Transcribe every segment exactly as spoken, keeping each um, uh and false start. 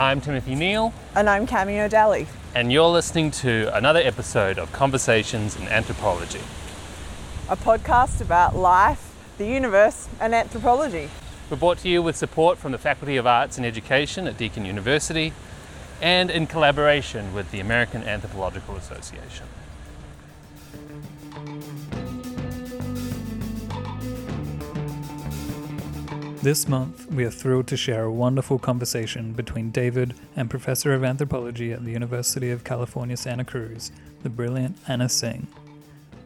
I'm Timothy Neale. And I'm Cameo Dalley. And you're listening to another episode of Conversations in Anthropology, a podcast about life, the universe, and anthropology. We're brought to you with support from the Faculty of Arts and Education at Deakin University and in collaboration with the American Anthropological Association. This month, we are thrilled to share a wonderful conversation between David and Professor of Anthropology at the University of California, Santa Cruz, the brilliant Anna Tsing.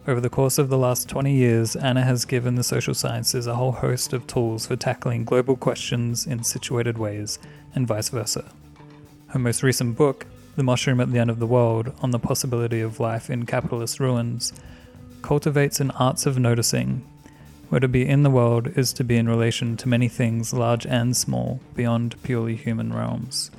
Over the course of the last twenty years, Anna has given the social sciences a whole host of tools for tackling global questions in situated ways, and vice versa. Her most recent book, The Mushroom at the End of the World, on the possibility of life in capitalist ruins, cultivates an arts of noticing, where to be in the world is to be in relation to many things large and small beyond purely human realms.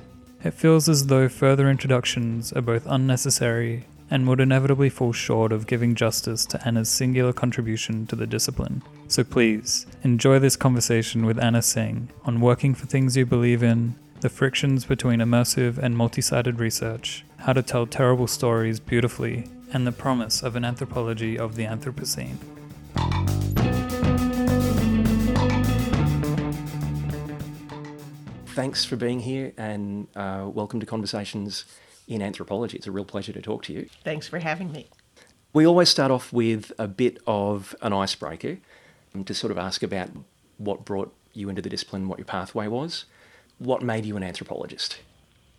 It feels as though further introductions are both unnecessary and would inevitably fall short of giving justice to Anna's singular contribution to the discipline. So please, enjoy this conversation with Anna Tsing on working for things you believe in, the frictions between immersive and multi-sided research, how to tell terrible stories beautifully, and the promise of an anthropology of the Anthropocene. Thanks for being here and uh, welcome to Conversations in Anthropology. It's a real pleasure to talk to you. Thanks for having me. We always start off with a bit of an icebreaker um, to sort of ask about what brought you into the discipline, what your pathway was. What made you an anthropologist?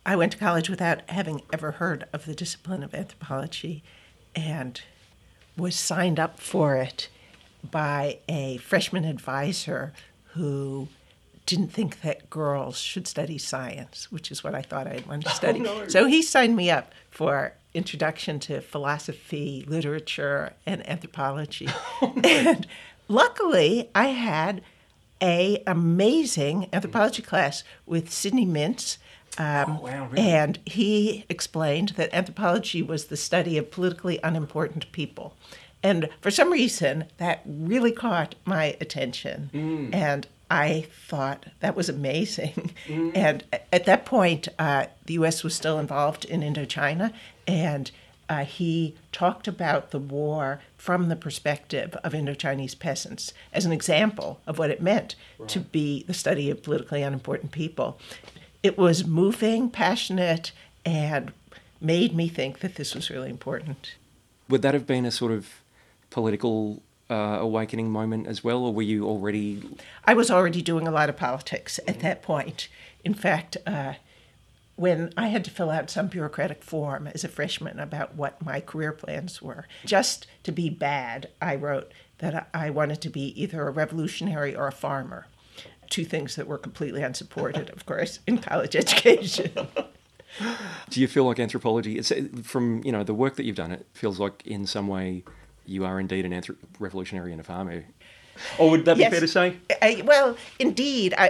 I went to college without having ever heard of the discipline of anthropology and was signed up for it by a freshman advisor who didn't think that girls should study science, which is what I thought I'd wanted to study. Oh, no. So he signed me up for introduction to philosophy, literature, and anthropology. Oh, no. And luckily, I had a amazing anthropology class with Sidney Mintz. Um, oh, wow, really? And he explained that anthropology was the study of politically unimportant people. And for some reason, that really caught my attention. Mm. And I thought that was amazing. Mm. And at that point, uh, the U S was still involved in Indochina, and uh, he talked about the war from the perspective of Indochinese peasants as an example of what it meant right. to be the study of politically unimportant people. It was moving, passionate, and made me think that this was really important. Would that have been a sort of political Uh, awakening moment as well, or were you already... I was already doing a lot of politics at that point. In fact, uh, when I had to fill out some bureaucratic form as a freshman about what my career plans were, just to be bad, I wrote that I wanted to be either a revolutionary or a farmer, two things that were completely unsupported, of course, in college education. Do you feel like anthropology, it's, from you know the work that you've done, it feels like in some way you are indeed an anthrop- revolutionary and a farmer. Or would that be yes. fair to say? I, well, indeed, I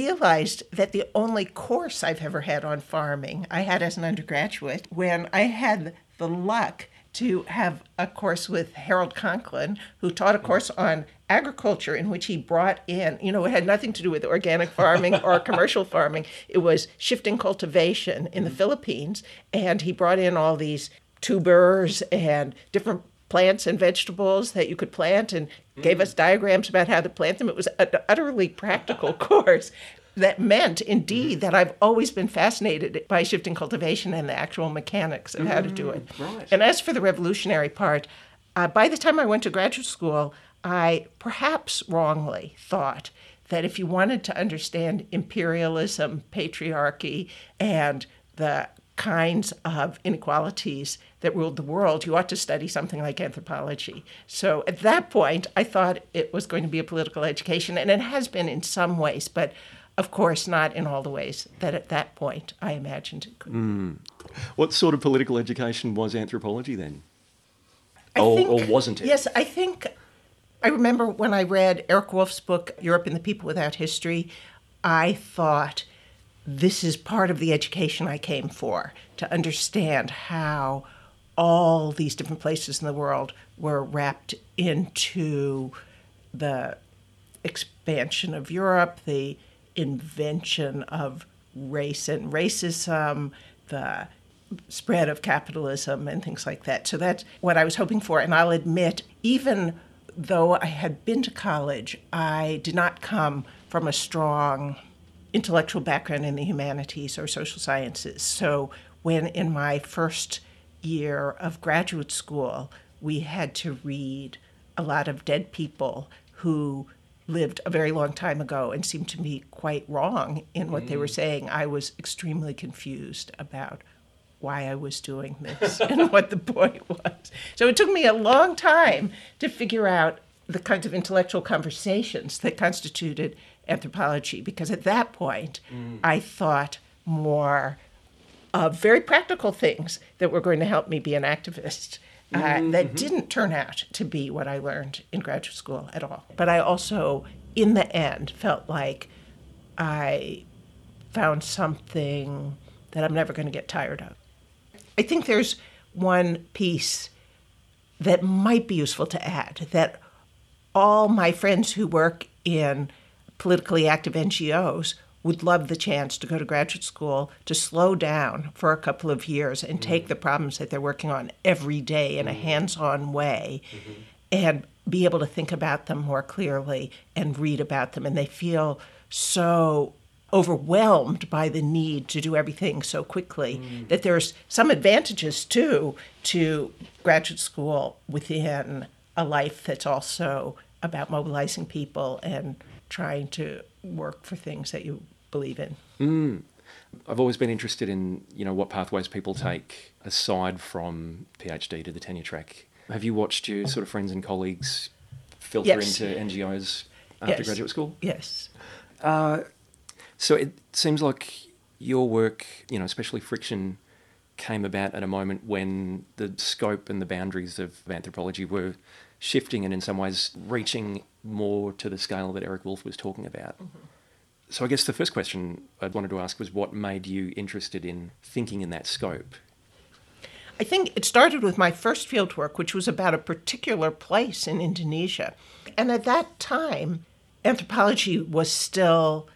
realized that the only course I've ever had on farming I had as an undergraduate when I had the luck to have a course with Harold Conklin, who taught a course on agriculture in which he brought in, you know, it had nothing to do with organic farming or commercial farming. It was shifting cultivation in the mm-hmm. Philippines. And he brought in all these tubers and different plants and vegetables that you could plant and gave us diagrams about how to plant them. It was an utterly practical course that meant, indeed, that I've always been fascinated by shifting cultivation and the actual mechanics of how to do it. Right. And as for the revolutionary part, uh, by the time I went to graduate school, I perhaps wrongly thought that if you wanted to understand imperialism, patriarchy, and the kinds of inequalities that ruled the world, you ought to study something like anthropology. So at that point, I thought it was going to be a political education, and it has been in some ways, but of course not in all the ways that at that point I imagined it could. Mm. What sort of political education was anthropology then? I or, think, or wasn't it? Yes, I think, I remember when I read Eric Wolf's book, Europe and the People Without History, I thought, this is part of the education I came for, to understand how all these different places in the world were wrapped into the expansion of Europe, the invention of race and racism, the spread of capitalism and things like that. So that's what I was hoping for. And I'll admit, even though I had been to college, I did not come from a strong intellectual background in the humanities or social sciences. So when in my first year of graduate school, we had to read a lot of dead people who lived a very long time ago and seemed to me quite wrong in what mm. they were saying. I was extremely confused about why I was doing this and what the point was. So it took me a long time to figure out the kinds of intellectual conversations that constituted anthropology, because at that point mm. I thought more of very practical things that were going to help me be an activist. Uh, mm-hmm. That didn't turn out to be what I learned in graduate school at all. But I also, in the end, felt like I found something that I'm never going to get tired of. I think there's one piece that might be useful to add, that all my friends who work in politically active N G Os would love the chance to go to graduate school, to slow down for a couple of years and take mm-hmm. the problems that they're working on every day in mm-hmm. a hands-on way mm-hmm. and be able to think about them more clearly and read about them. And they feel so overwhelmed by the need to do everything so quickly mm. that there's some advantages, too, to graduate school within a life that's also about mobilizing people and trying to work for things that you believe in. Mm. I've always been interested in, you know, what pathways people take aside from P H D to the tenure track. Have you watched your sort of friends and colleagues filter yes. into N G Os after yes. graduate school? Yes. Uh, so it seems like your work, you know, especially Friction, came about at a moment when the scope and the boundaries of anthropology were shifting and in some ways reaching more to the scale that Eric Wolf was talking about. Mm-hmm. So I guess the first question I'd wanted to ask was, what made you interested in thinking in that scope? I think it started with my first fieldwork, which was about a particular place in Indonesia. And at that time, anthropology was still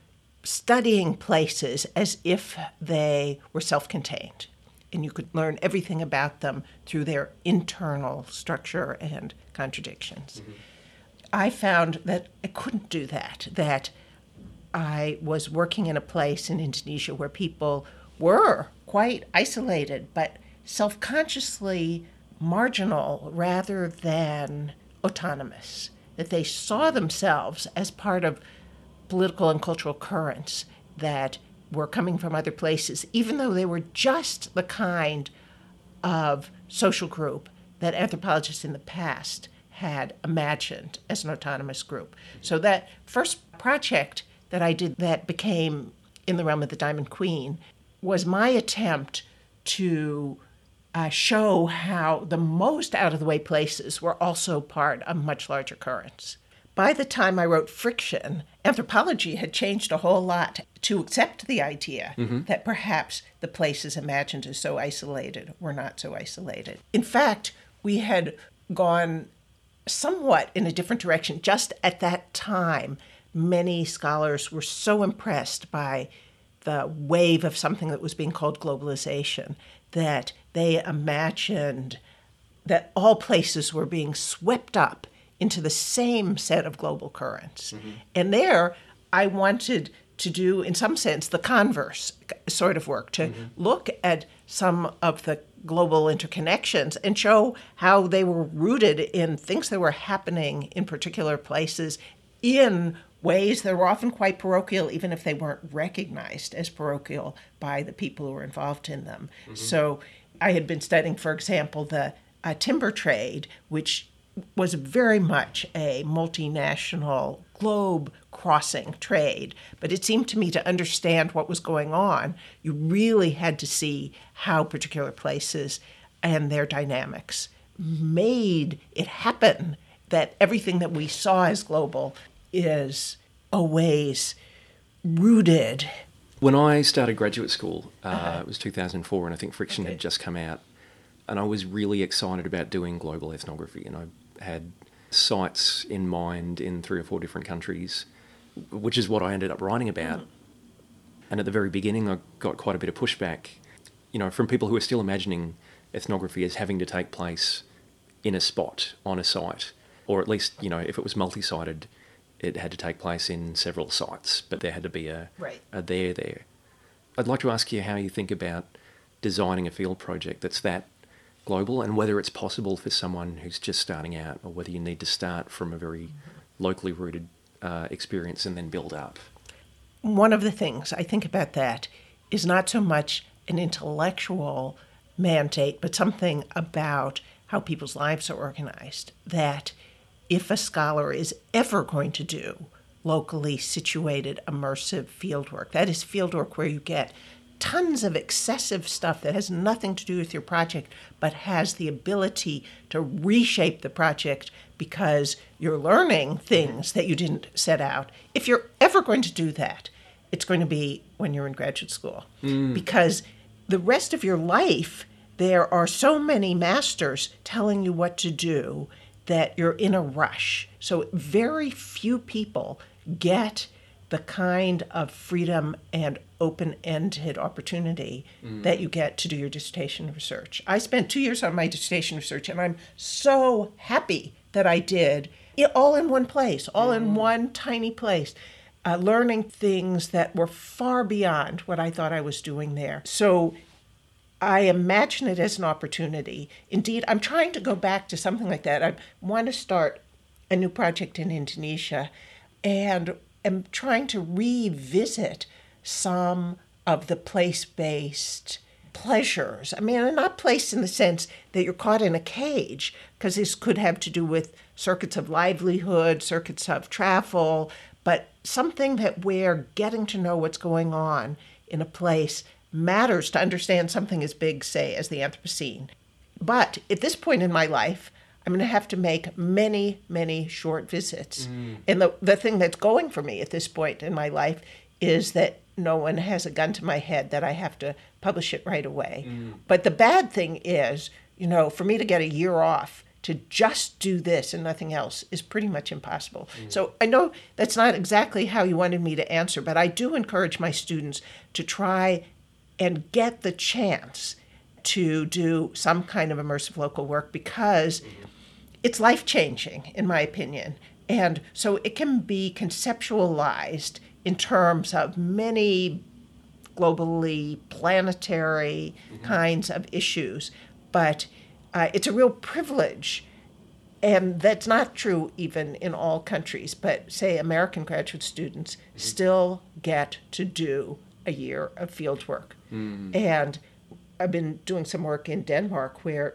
studying places as if they were self-contained. And you could learn everything about them through their internal structure and contradictions. Mm-hmm. I found that I couldn't do that, that I was working in a place in Indonesia where people were quite isolated, but self-consciously marginal rather than autonomous, that they saw themselves as part of political and cultural currents that were coming from other places, even though they were just the kind of social group that anthropologists in the past had imagined as an autonomous group. So that first project that I did that became In the Realm of the Diamond Queen was my attempt to uh, show how the most out-of-the-way places were also part of much larger currents. By the time I wrote Friction, anthropology had changed a whole lot to accept the idea mm-hmm. that perhaps the places imagined as so isolated were not so isolated. In fact, we had gone somewhat in a different direction. Just at that time, many scholars were so impressed by the wave of something that was being called globalization that they imagined that all places were being swept up into the same set of global currents. Mm-hmm. And there, I wanted to do, in some sense, the converse sort of work, to mm-hmm. look at some of the global interconnections and show how they were rooted in things that were happening in particular places in ways that were often quite parochial, even if they weren't recognized as parochial by the people who were involved in them. Mm-hmm. So I had been studying, for example, the uh, timber trade, which was very much a multinational, globe-crossing trade. But it seemed to me to understand what was going on, you really had to see how particular places and their dynamics made it happen that everything that we saw as global is always rooted. When I started graduate school, uh, uh-huh. it was two thousand four, and I think Friction okay. had just come out. And I was really excited about doing global ethnography. And I had sites in mind in three or four different countries, which is what I ended up writing about. Mm. And at the very beginning, I got quite a bit of pushback, you know, from people who are still imagining ethnography as having to take place in a spot, on a site, or at least, you know, if it was multi-sided, it had to take place in several sites, but there had to be a, right. a there there. I'd like to ask you how you think about designing a field project that's that global, and whether it's possible for someone who's just starting out, or whether you need to start from a very locally rooted uh, experience and then build up. One of the things I think about that is not so much an intellectual mandate, but something about how people's lives are organized, that if a scholar is ever going to do locally situated immersive fieldwork, that is fieldwork where you get tons of excessive stuff that has nothing to do with your project, but has the ability to reshape the project because you're learning things that you didn't set out. If you're ever going to do that, it's going to be when you're in graduate school. Mm. Because the rest of your life, there are so many masters telling you what to do that you're in a rush. So very few people get the kind of freedom and open-ended opportunity mm. that you get to do your dissertation research. I spent two years on my dissertation research, and I'm so happy that I did it all in one place, all mm. in one tiny place, uh, learning things that were far beyond what I thought I was doing there. So I imagine it as an opportunity. Indeed, I'm trying to go back to something like that. I want to start a new project in Indonesia, and I'm trying to revisit some of the place-based pleasures. I mean, they're not place in the sense that you're caught in a cage, because this could have to do with circuits of livelihood, circuits of travel, but something that we're getting to know what's going on in a place matters to understand something as big, say, as the Anthropocene. But at this point in my life, I'm going to have to make many, many short visits. Mm. And the the thing that's going for me at this point in my life is that no one has a gun to my head that I have to publish it right away. Mm. But the bad thing is, you know, for me to get a year off to just do this and nothing else is pretty much impossible. Mm. So I know that's not exactly how you wanted me to answer, but I do encourage my students to try and get the chance to do some kind of immersive local work, because mm-hmm. it's life-changing, in my opinion. And so it can be conceptualized in terms of many globally planetary mm-hmm. kinds of issues. But uh, it's a real privilege, and that's not true even in all countries, but say American graduate students mm-hmm. still get to do a year of field work. Mm. And I've been doing some work in Denmark where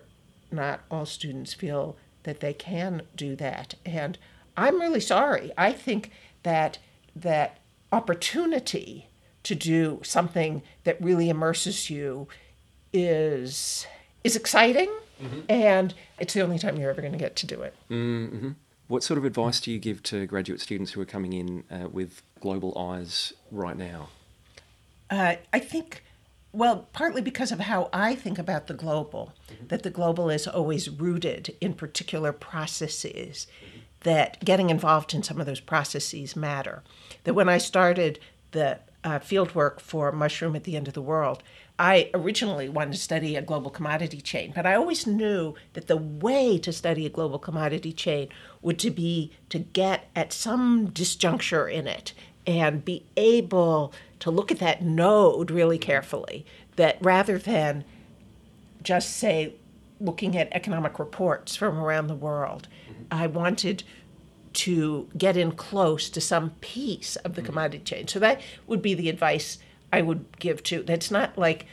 not all students feel that they can do that. And I'm really sorry. I think that that opportunity to do something that really immerses you is is exciting, mm-hmm. and it's the only time you're ever going to get to do it. Mm-hmm. What sort of advice do you give to graduate students who are coming in uh, with global eyes right now? Uh, I think, well, partly because of how I think about the global, mm-hmm. that the global is always rooted in particular processes, mm-hmm. that getting involved in some of those processes matter. That when I started the uh, fieldwork for Mushroom at the End of the World, I originally wanted to study a global commodity chain, but I always knew that the way to study a global commodity chain would to be to get at some disjuncture in it and be able to look at that node really carefully, that rather than just, say, looking at economic reports from around the world, mm-hmm. I wanted to get in close to some piece of the mm-hmm. commodity chain. So that would be the advice I would give to. That's not like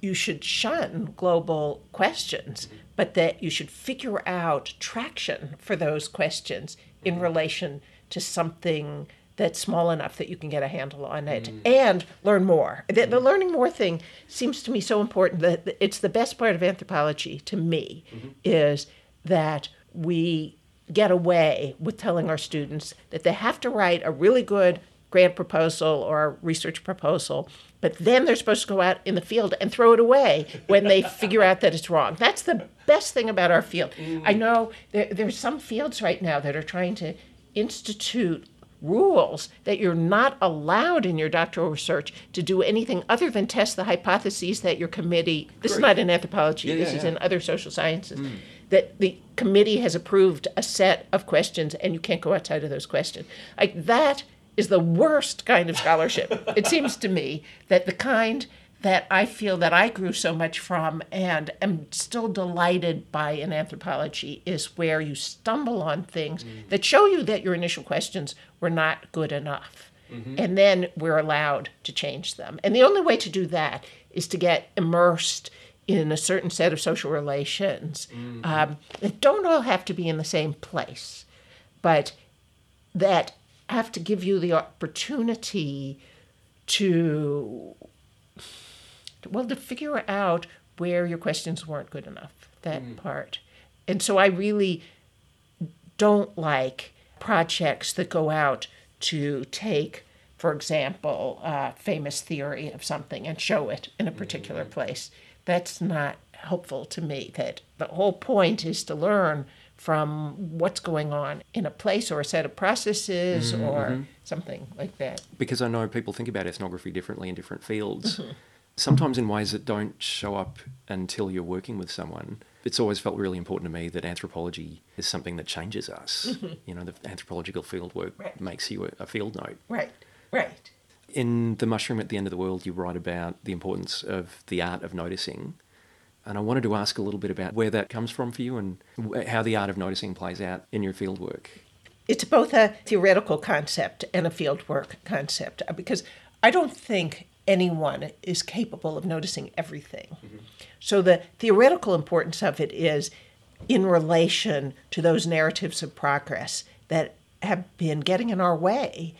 you should shun global questions, mm-hmm. but that you should figure out traction for those questions mm-hmm. in relation to something that's small enough that you can get a handle on it mm. and learn more. The, the learning more thing seems to me so important. That it's the best part of anthropology to me mm-hmm. is that we get away with telling our students that they have to write a really good grant proposal or a research proposal, but then they're supposed to go out in the field and throw it away when they figure out that it's wrong. That's the best thing about our field. Mm. I know there, there's some fields right now that are trying to institute rules that you're not allowed in your doctoral research to do anything other than test the hypotheses that your committee, this Great. is not in anthropology, yeah, this yeah, is yeah. in other social sciences, mm. that the committee has approved a set of questions and you can't go outside of those questions. Like, that is the worst kind of scholarship. It seems to me that the kind that I feel that I grew so much from and am still delighted by in anthropology is where you stumble on things mm. that show you that your initial questions were not good enough. Mm-hmm. And then we're allowed to change them. And the only way to do that is to get immersed in a certain set of social relations. Mm-hmm. Um, they don't all have to be in the same place, but that have to give you the opportunity to... Well, to figure out where your questions weren't good enough, that mm. part. And so I really don't like projects that go out to take, for example, a famous theory of something and show it in a particular mm. place. That's not helpful to me. That the whole point is to learn from what's going on in a place or a set of processes mm-hmm. or something like that. Because I know people think about ethnography differently in different fields. Mm-hmm. Sometimes in ways that don't show up until you're working with someone. It's always felt really important to me that anthropology is something that changes us. Mm-hmm. You know, the anthropological field work right. makes you a field note. Right, right. In The Mushroom at the End of the World, you write about the importance of the art of noticing. And I wanted to ask a little bit about where that comes from for you and how the art of noticing plays out in your field work. It's both a theoretical concept and a field work concept, because I don't think anyone is capable of noticing everything. Mm-hmm. So the theoretical importance of it is in relation to those narratives of progress that have been getting in our way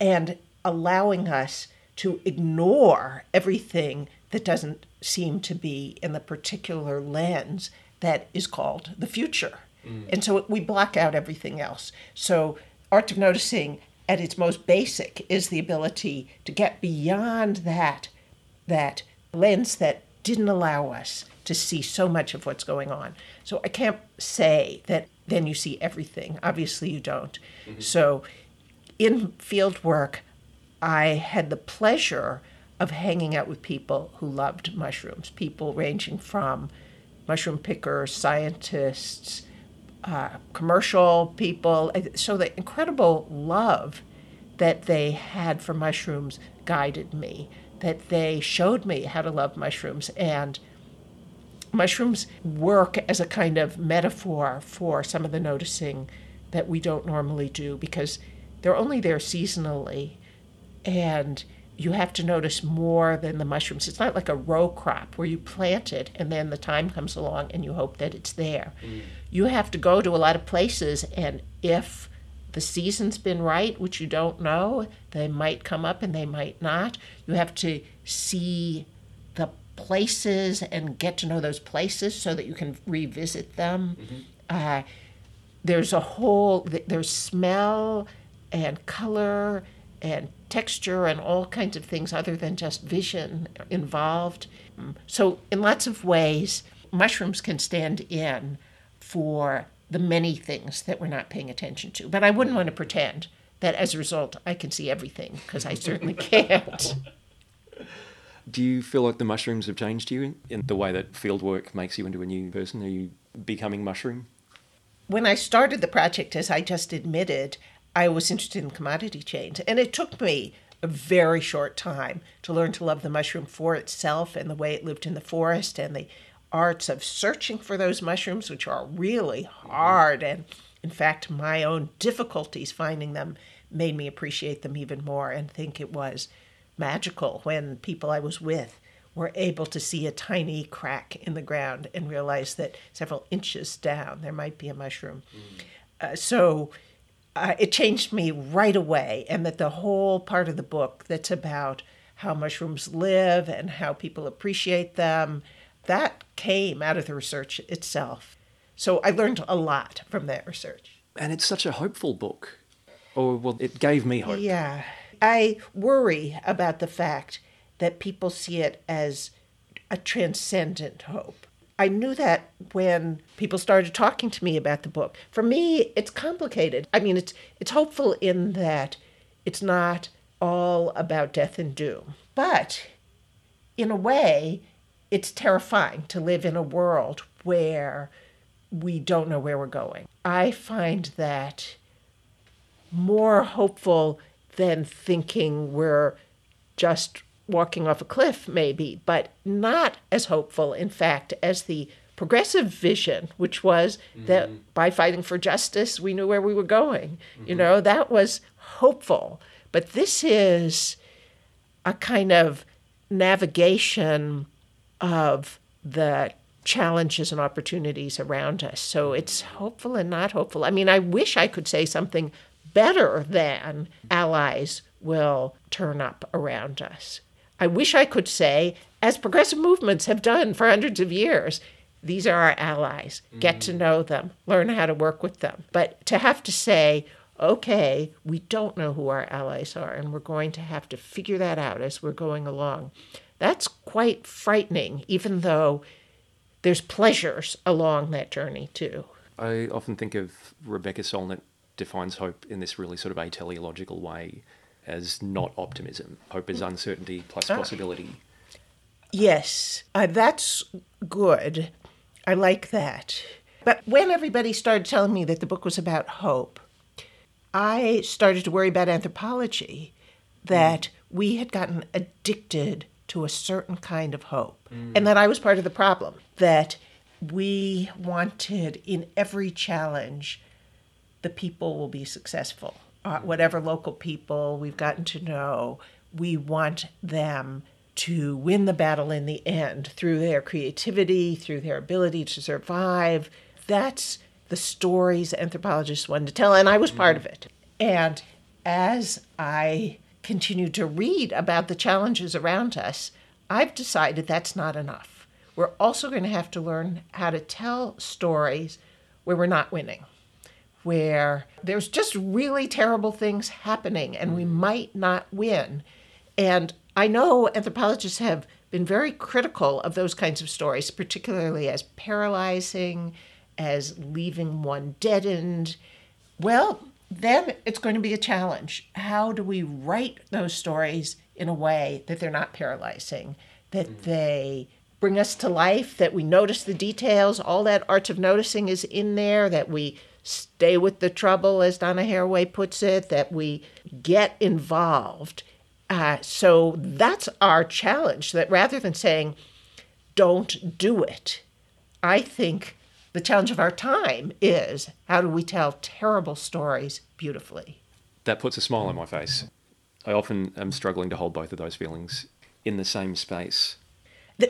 and allowing us to ignore everything that doesn't seem to be in the particular lens that is called the future. Mm-hmm. And so we block out everything else. So art of noticing at its most basic is the ability to get beyond that, that lens that didn't allow us to see so much of what's going on. So I can't say that then you see everything. Obviously you don't. Mm-hmm. So in field work, I had the pleasure of hanging out with people who loved mushrooms, people ranging from mushroom pickers, scientists, Uh, commercial people. So the incredible love that they had for mushrooms guided me, that they showed me how to love mushrooms. And mushrooms work as a kind of metaphor for some of the noticing that we don't normally do, because they're only there seasonally, and you have to notice more than the mushrooms. It's not like a row crop where you plant it and then the time comes along and you hope that it's there. Mm. You have to go to a lot of places, and if the season's been right, which you don't know, they might come up and they might not. You have to see the places and get to know those places so that you can revisit them. Mm-hmm. Uh, there's a whole, there's smell and color and texture and all kinds of things other than just vision involved. So in lots of ways, mushrooms can stand in for the many things that we're not paying attention to. But I wouldn't want to pretend that as a result I can see everything, because I certainly can't. Do you feel like the mushrooms have changed you in the way that fieldwork makes you into a new person? Are you becoming mushroom? When I started the project, as I just admitted, I was interested in commodity chains, and it took me a very short time to learn to love the mushroom for itself and the way it lived in the forest and the arts of searching for those mushrooms, which are really hard. And in fact, my own difficulties finding them made me appreciate them even more and think it was magical when people I was with were able to see a tiny crack in the ground and realize that several inches down there might be a mushroom. Mm. Uh, so... Uh, it changed me right away, and that the whole part of the book that's about how mushrooms live and how people appreciate them, that came out of the research itself. So I learned a lot from that research. And it's such a hopeful book. Or, well, it gave me hope. Yeah. I worry about the fact that people see it as a transcendent hope. I knew that when people started talking to me about the book. For me, it's complicated. I mean, it's it's hopeful in that it's not all about death and doom. But in a way, it's terrifying to live in a world where we don't know where we're going. I find that more hopeful than thinking we're just walking off a cliff, maybe, but not as hopeful, in fact, as the progressive vision, which was mm-hmm. that by fighting for justice, we knew where we were going. Mm-hmm. You know, that was hopeful. But this is a kind of navigation of the challenges and opportunities around us. So it's hopeful and not hopeful. I mean, I wish I could say something better than allies will turn up around us. I wish I could say, as progressive movements have done for hundreds of years, these are our allies. Mm-hmm. Get to know them. Learn how to work with them. But to have to say, okay, we don't know who our allies are, and we're going to have to figure that out as we're going along, that's quite frightening, even though there's pleasures along that journey too. I often think of Rebecca Solnit defines hope in this really sort of ateleological way as not optimism. Hope is uncertainty plus ah. possibility. Yes, uh, that's good. I like that. But when everybody started telling me that the book was about hope, I started to worry about anthropology, that we had gotten addicted to a certain kind of hope, mm. and that I was part of the problem, that we wanted in every challenge, the people will be successful. Uh, whatever local people we've gotten to know, we want them to win the battle in the end through their creativity, through their ability to survive. That's the stories anthropologists wanted to tell, and I was mm. part of it. And as I continue to read about the challenges around us, I've decided that's not enough. We're also going to have to learn how to tell stories where we're not winning, where there's just really terrible things happening and we might not win. And I know anthropologists have been very critical of those kinds of stories, particularly as paralyzing, as leaving one deadened. Well, then it's going to be a challenge. How do we write those stories in a way that they're not paralyzing, that mm. they bring us to life, that we notice the details, all that arts of noticing is in there, that we stay with the trouble, as Donna Haraway puts it, that we get involved. Uh, so that's our challenge, that rather than saying, don't do it, I think the challenge of our time is, how do we tell terrible stories beautifully? That puts a smile on my face. I often am struggling to hold both of those feelings in the same space.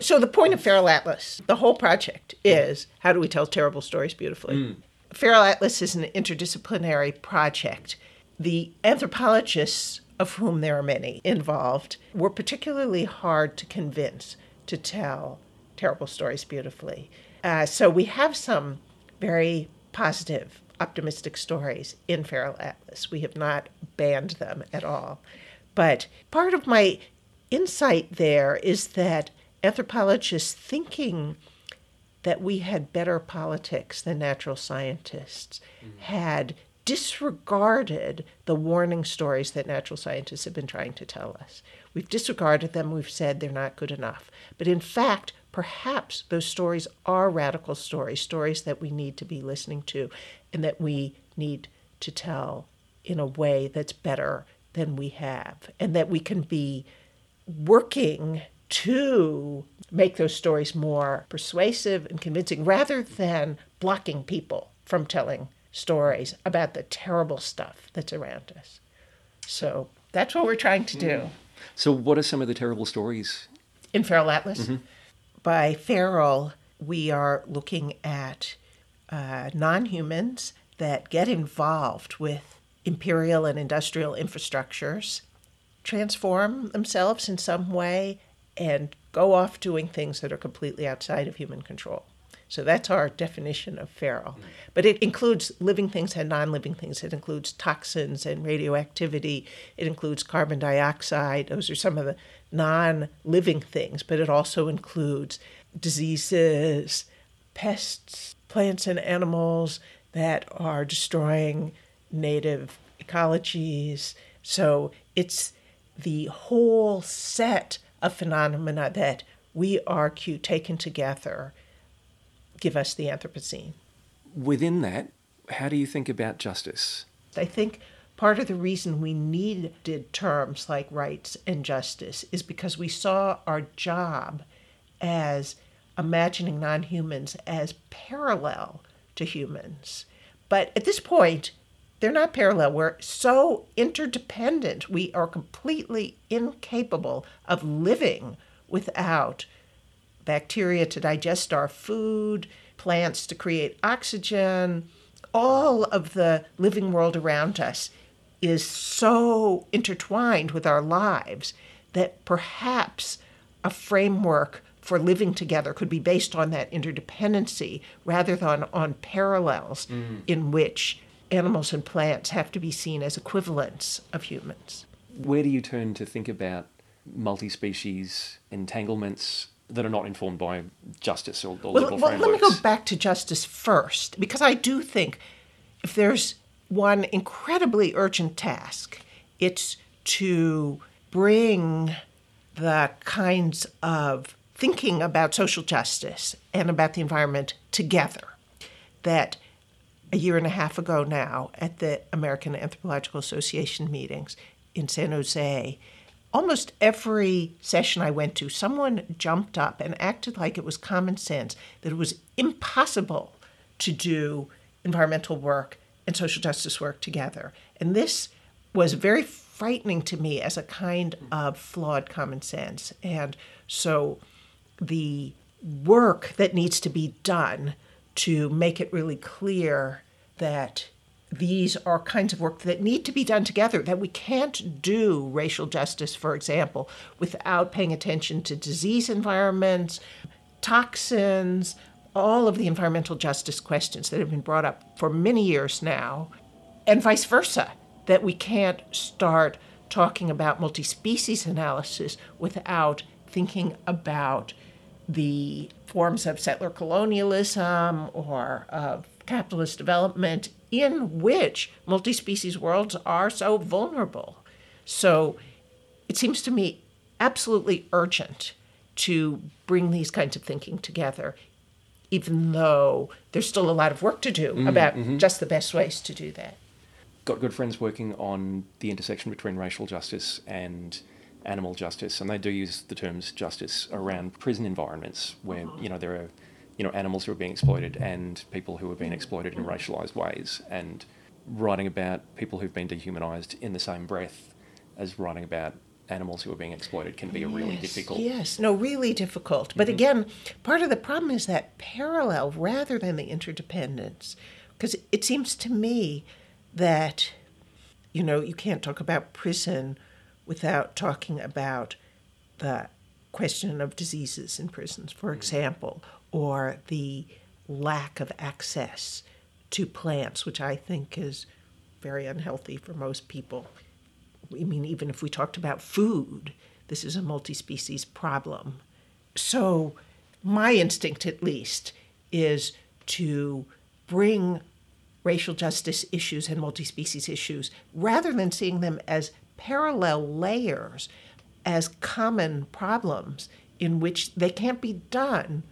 So the point of Feral Atlas, the whole project, is how do we tell terrible stories beautifully? Mm. Feral Atlas is an interdisciplinary project. The anthropologists, of whom there are many involved, were particularly hard to convince to tell terrible stories beautifully. Uh, so we have some very positive, optimistic stories in Feral Atlas. We have not banned them at all. But part of my insight there is that anthropologists thinking that we had better politics than natural scientists mm-hmm. had disregarded the warning stories that natural scientists have been trying to tell us. We've disregarded them. We've said they're not good enough. But in fact, perhaps those stories are radical stories, stories that we need to be listening to and that we need to tell in a way that's better than we have, and that we can be working to make those stories more persuasive and convincing rather than blocking people from telling stories about the terrible stuff that's around us. So that's what we're trying to do. Mm. So what are some of the terrible stories? In Feral Atlas? Mm-hmm. By feral, we are looking at uh, non-humans that get involved with imperial and industrial infrastructures, transform themselves in some way, and go off doing things that are completely outside of human control. So that's our definition of feral. Mm. But it includes living things and non-living things. It includes toxins and radioactivity. It includes carbon dioxide. Those are some of the non-living things, but it also includes diseases, pests, plants and animals that are destroying native ecologies. So it's the whole set of phenomena that we argue, taken together, give us the Anthropocene. Within that, how do you think about justice? I think part of the reason we needed terms like rights and justice is because we saw our job as imagining non-humans as parallel to humans. But at this point, they're not parallel. We're so interdependent. We are completely incapable of living without bacteria to digest our food, plants to create oxygen. All of the living world around us is so intertwined with our lives that perhaps a framework for living together could be based on that interdependency rather than on parallels mm. in which animals and plants have to be seen as equivalents of humans. Where do you turn to think about multi-species entanglements that are not informed by justice or, or well, legal well, frameworks? Let me go back to justice first, because I do think if there's one incredibly urgent task, it's to bring the kinds of thinking about social justice and about the environment together that a year and a half ago now at the American Anthropological Association meetings in San Jose, almost every session I went to, someone jumped up and acted like it was common sense that it was impossible to do environmental work and social justice work together. And this was very frightening to me as a kind of flawed common sense. And so the work that needs to be done to make it really clear that these are kinds of work that need to be done together, that we can't do racial justice, for example, without paying attention to disease environments, toxins, all of the environmental justice questions that have been brought up for many years now, and vice versa, that we can't start talking about multi-species analysis without thinking about the forms of settler colonialism or of capitalist development in which multi-species worlds are so vulnerable. So it seems to me absolutely urgent to bring these kinds of thinking together, even though there's still a lot of work to do mm, about mm-hmm. just the best ways to do that. Got good friends working on the intersection between racial justice and animal justice, and they do use the terms justice around prison environments where, mm-hmm. you know, there are you know, animals who are being exploited and people who are being exploited in racialized ways, and writing about people who've been dehumanized in the same breath as writing about animals who are being exploited can be a really yes, difficult... Yes, no, really difficult. But mm-hmm. again, part of the problem is that parallel rather than the interdependence, because it seems to me that, you know, you can't talk about prison without talking about the question of diseases in prisons, for mm-hmm. example, or the lack of access to plants, which I think is very unhealthy for most people. I mean, even if we talked about food, this is a multi-species problem. So my instinct, at least, is to bring racial justice issues and multi-species issues, rather than seeing them as parallel layers, as common problems in which they can't be done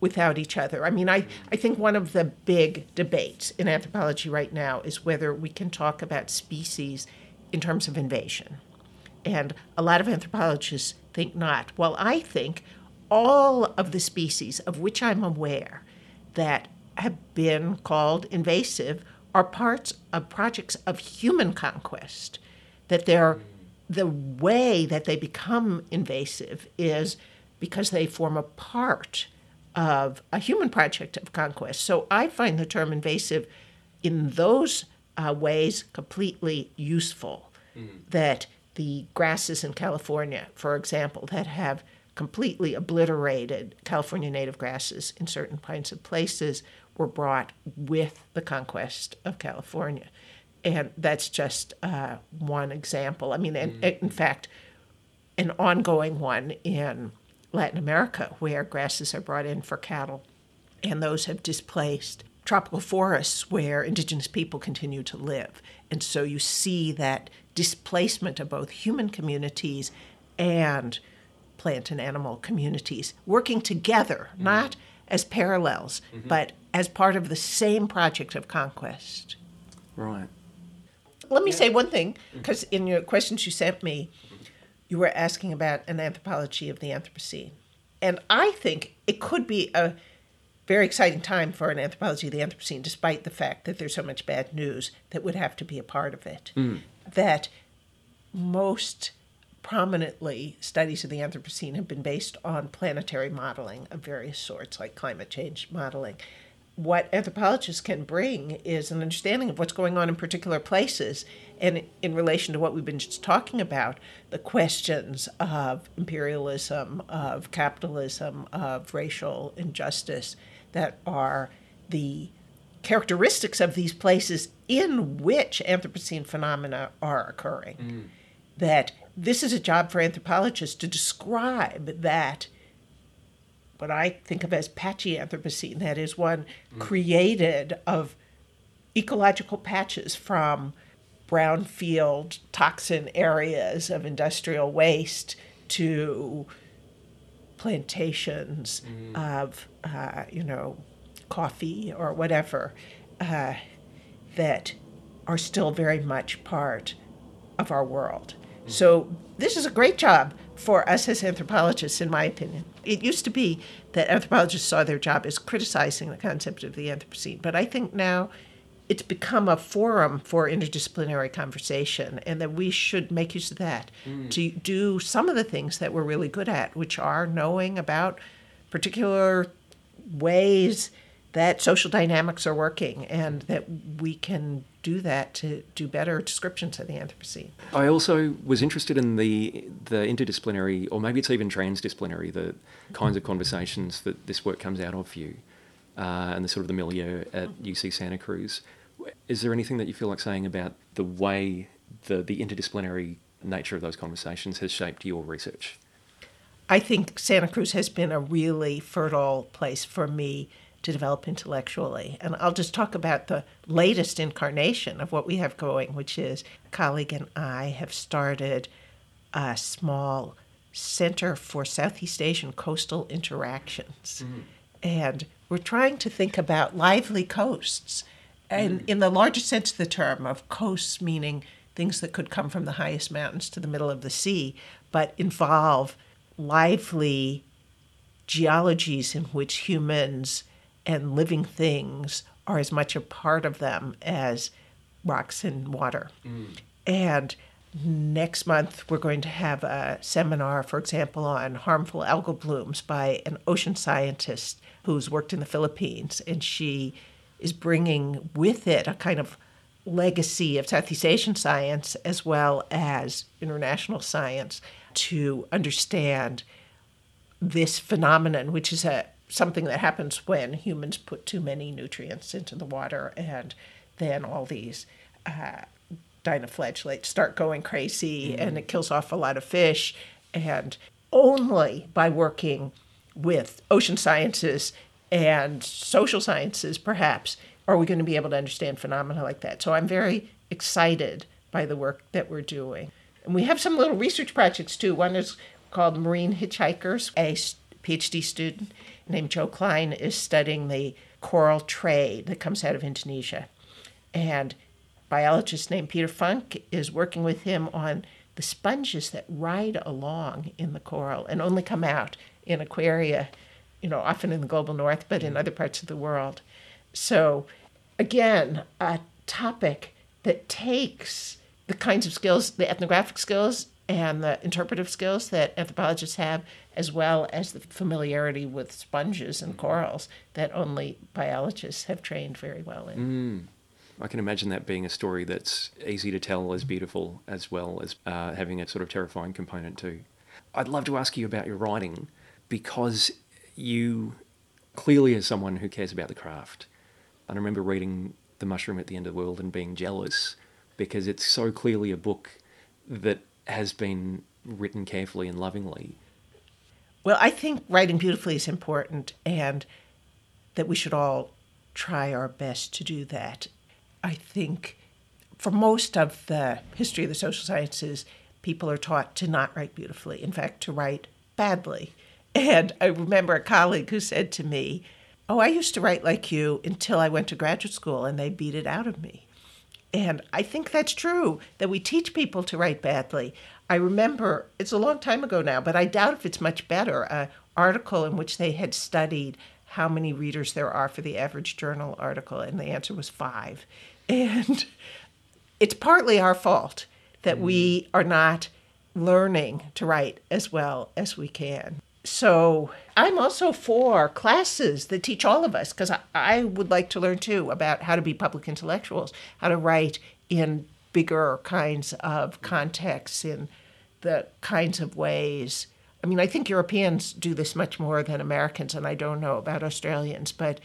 without each other. I mean, I, I think one of the big debates in anthropology right now is whether we can talk about species in terms of invasion. And a lot of anthropologists think not. Well, I think all of the species of which I'm aware that have been called invasive are parts of projects of human conquest, that they're, the way that they become invasive is because they form a part of a human project of conquest. So I find the term invasive in those uh, ways completely useful, mm-hmm. that the grasses in California, for example, that have completely obliterated California native grasses in certain kinds of places were brought with the conquest of California. And that's just uh, one example. I mean, mm-hmm. and, in fact, an ongoing one in Latin America, where grasses are brought in for cattle and those have displaced tropical forests where indigenous people continue to live. And so you see that displacement of both human communities and plant and animal communities working together, mm-hmm. not as parallels, mm-hmm. but as part of the same project of conquest. Right. Let me yeah. say one thing, because in your questions you sent me, you were asking about an anthropology of the Anthropocene. And I think it could be a very exciting time for an anthropology of the Anthropocene, despite the fact that there's so much bad news that would have to be a part of it. Mm. That most prominently, studies of the Anthropocene have been based on planetary modeling of various sorts, like climate change modeling. What anthropologists can bring is an understanding of what's going on in particular places, and in relation to what we've been just talking about, the questions of imperialism, of capitalism, of racial injustice that are the characteristics of these places in which Anthropocene phenomena are occurring. Mm. That this is a job for anthropologists to describe that what I think of as patchy Anthropocene, that is one mm. created of ecological patches from brownfield toxin areas of industrial waste to plantations mm. of, uh, you know, coffee or whatever, uh, that are still very much part of our world. Mm. So this is a great job for us as anthropologists, in my opinion. It used to be that anthropologists saw their job as criticizing the concept of the Anthropocene, but I think now it's become a forum for interdisciplinary conversation, and that we should make use of that mm. to do some of the things that we're really good at, which are knowing about particular ways that social dynamics are working, and that we can do that to do better descriptions of the Anthropocene. I also was interested in the the interdisciplinary, or maybe it's even transdisciplinary, the kinds of conversations that this work comes out of for you, uh, and the sort of the milieu at U C Santa Cruz. Is there anything that you feel like saying about the way the, the interdisciplinary nature of those conversations has shaped your research? I think Santa Cruz has been a really fertile place for me to develop intellectually. And I'll just talk about the latest incarnation of what we have going, which is a colleague and I have started a small center for Southeast Asian coastal interactions. Mm. And we're trying to think about lively coasts, and mm. in the largest sense of the term, of coasts meaning things that could come from the highest mountains to the middle of the sea, but involve lively geologies in which humans and living things are as much a part of them as rocks and water. Mm. And next month, we're going to have a seminar, for example, on harmful algal blooms by an ocean scientist who's worked in the Philippines. And she is bringing with it a kind of legacy of Southeast Asian science as well as international science to understand this phenomenon, which is a something that happens when humans put too many nutrients into the water, and then all these uh, dinoflagellates start going crazy, mm. and it kills off a lot of fish. And only by working with ocean sciences and social sciences, perhaps, are we going to be able to understand phenomena like that. So I'm very excited by the work that we're doing. And we have some little research projects, too. One is called Marine Hitchhikers. A PhD student named Joe Klein is studying the coral trade that comes out of Indonesia. And biologist named Peter Funk is working with him on the sponges that ride along in the coral and only come out in aquaria, you know, often in the global north, but in other parts of the world. So again, a topic that takes the kinds of skills, the ethnographic skills and the interpretive skills that anthropologists have, as well as the familiarity with sponges and corals that only biologists have trained very well in. Mm. I can imagine that being a story that's easy to tell as beautiful, as well as uh, having a sort of terrifying component too. I'd love to ask you about your writing, because you clearly are someone who cares about the craft. I remember reading The Mushroom at the End of the World and being jealous, because it's so clearly a book that has been written carefully and lovingly. Well, I think writing beautifully is important, and that we should all try our best to do that. I think for most of the history of the social sciences, people are taught to not write beautifully, in fact, to write badly. And I remember a colleague who said to me, oh, I used to write like you until I went to graduate school and they beat it out of me. And I think that's true, that we teach people to write badly. I remember, it's a long time ago now, but I doubt if it's much better, an article in which they had studied how many readers there are for the average journal article, and the answer was five. And it's partly our fault that we are not learning to write as well as we can. So I'm also for classes that teach all of us, because I, I would like to learn, too, about how to be public intellectuals, how to write in bigger kinds of contexts, in the kinds of ways. I mean, I think Europeans do this much more than Americans, and I don't know about Australians, but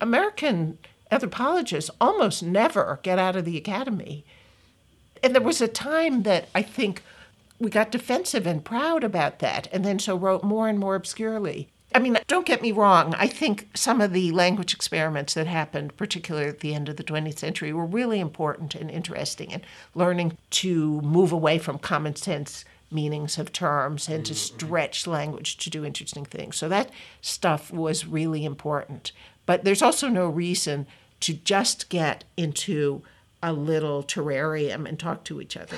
American anthropologists almost never get out of the academy. And there was a time that I think we got defensive and proud about that, and then so wrote more and more obscurely. I mean, don't get me wrong. I think some of the language experiments that happened, particularly at the end of the twentieth century, were really important and interesting, and learning to move away from common sense meanings of terms and to stretch language to do interesting things. So that stuff was really important. But there's also no reason to just get into a little terrarium and talk to each other.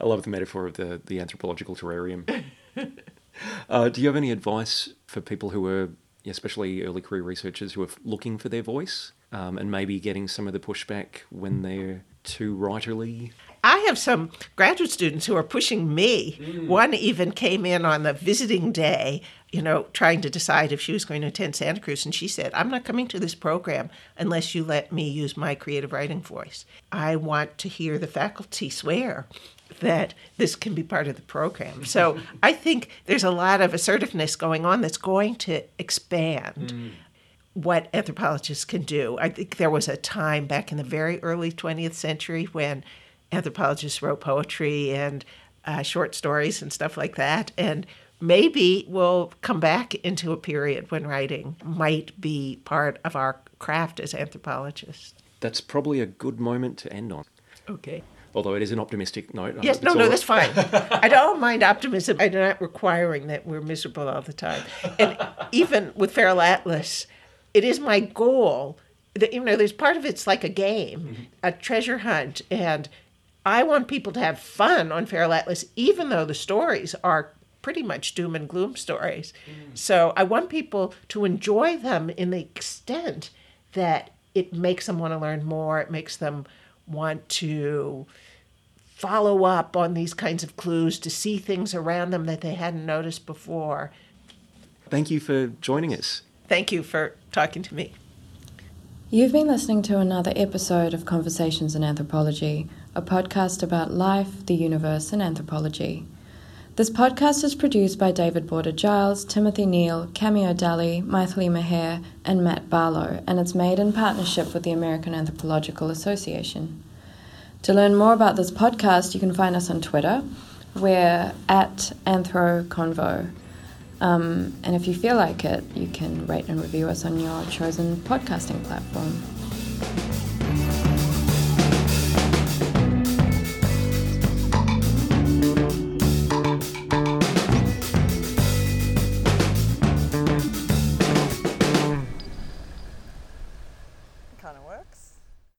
I love the metaphor of the, the anthropological terrarium. uh, do you have any advice for people who are, especially early career researchers, who are looking for their voice um, and maybe getting some of the pushback when they're too writerly? I have some graduate students who are pushing me. Mm. One even came in on the visiting day, you know, trying to decide if she was going to attend Santa Cruz. And she said, I'm not coming to this program unless you let me use my creative writing voice. I want to hear the faculty swear that this can be part of the program. So I think there's a lot of assertiveness going on that's going to expand mm. what anthropologists can do. I think there was a time back in the very early twentieth century when anthropologists wrote poetry and uh, short stories and stuff like that. And maybe we'll come back into a period when writing might be part of our craft as anthropologists. That's probably a good moment to end on. Okay. Although it is an optimistic note. I yes, no, no, right. That's fine. I don't mind optimism. I'm not requiring that we're miserable all the time. And even with Feral Atlas, it is my goal that, you know, there's part of it's like a game, mm-hmm. a treasure hunt, and I want people to have fun on Feral Atlas, even though the stories are pretty much doom and gloom stories. Mm. So I want people to enjoy them in the extent that it makes them want to learn more. It makes them want to follow up on these kinds of clues, to see things around them that they hadn't noticed before. Thank you for joining us. Thank you for talking to me. You've been listening to another episode of Conversations in Anthropology, a podcast about life, the universe, and anthropology. This podcast is produced by David Boarder Giles, Timothy Neale, Cameo Dalley, Mythily Meher, and Matt Barlow, and it's made in partnership with the American Anthropological Association. To learn more about this podcast, you can find us on Twitter. We're at AnthroConvo. Um, and if you feel like it, you can rate and review us on your chosen podcasting platform. Kind of works.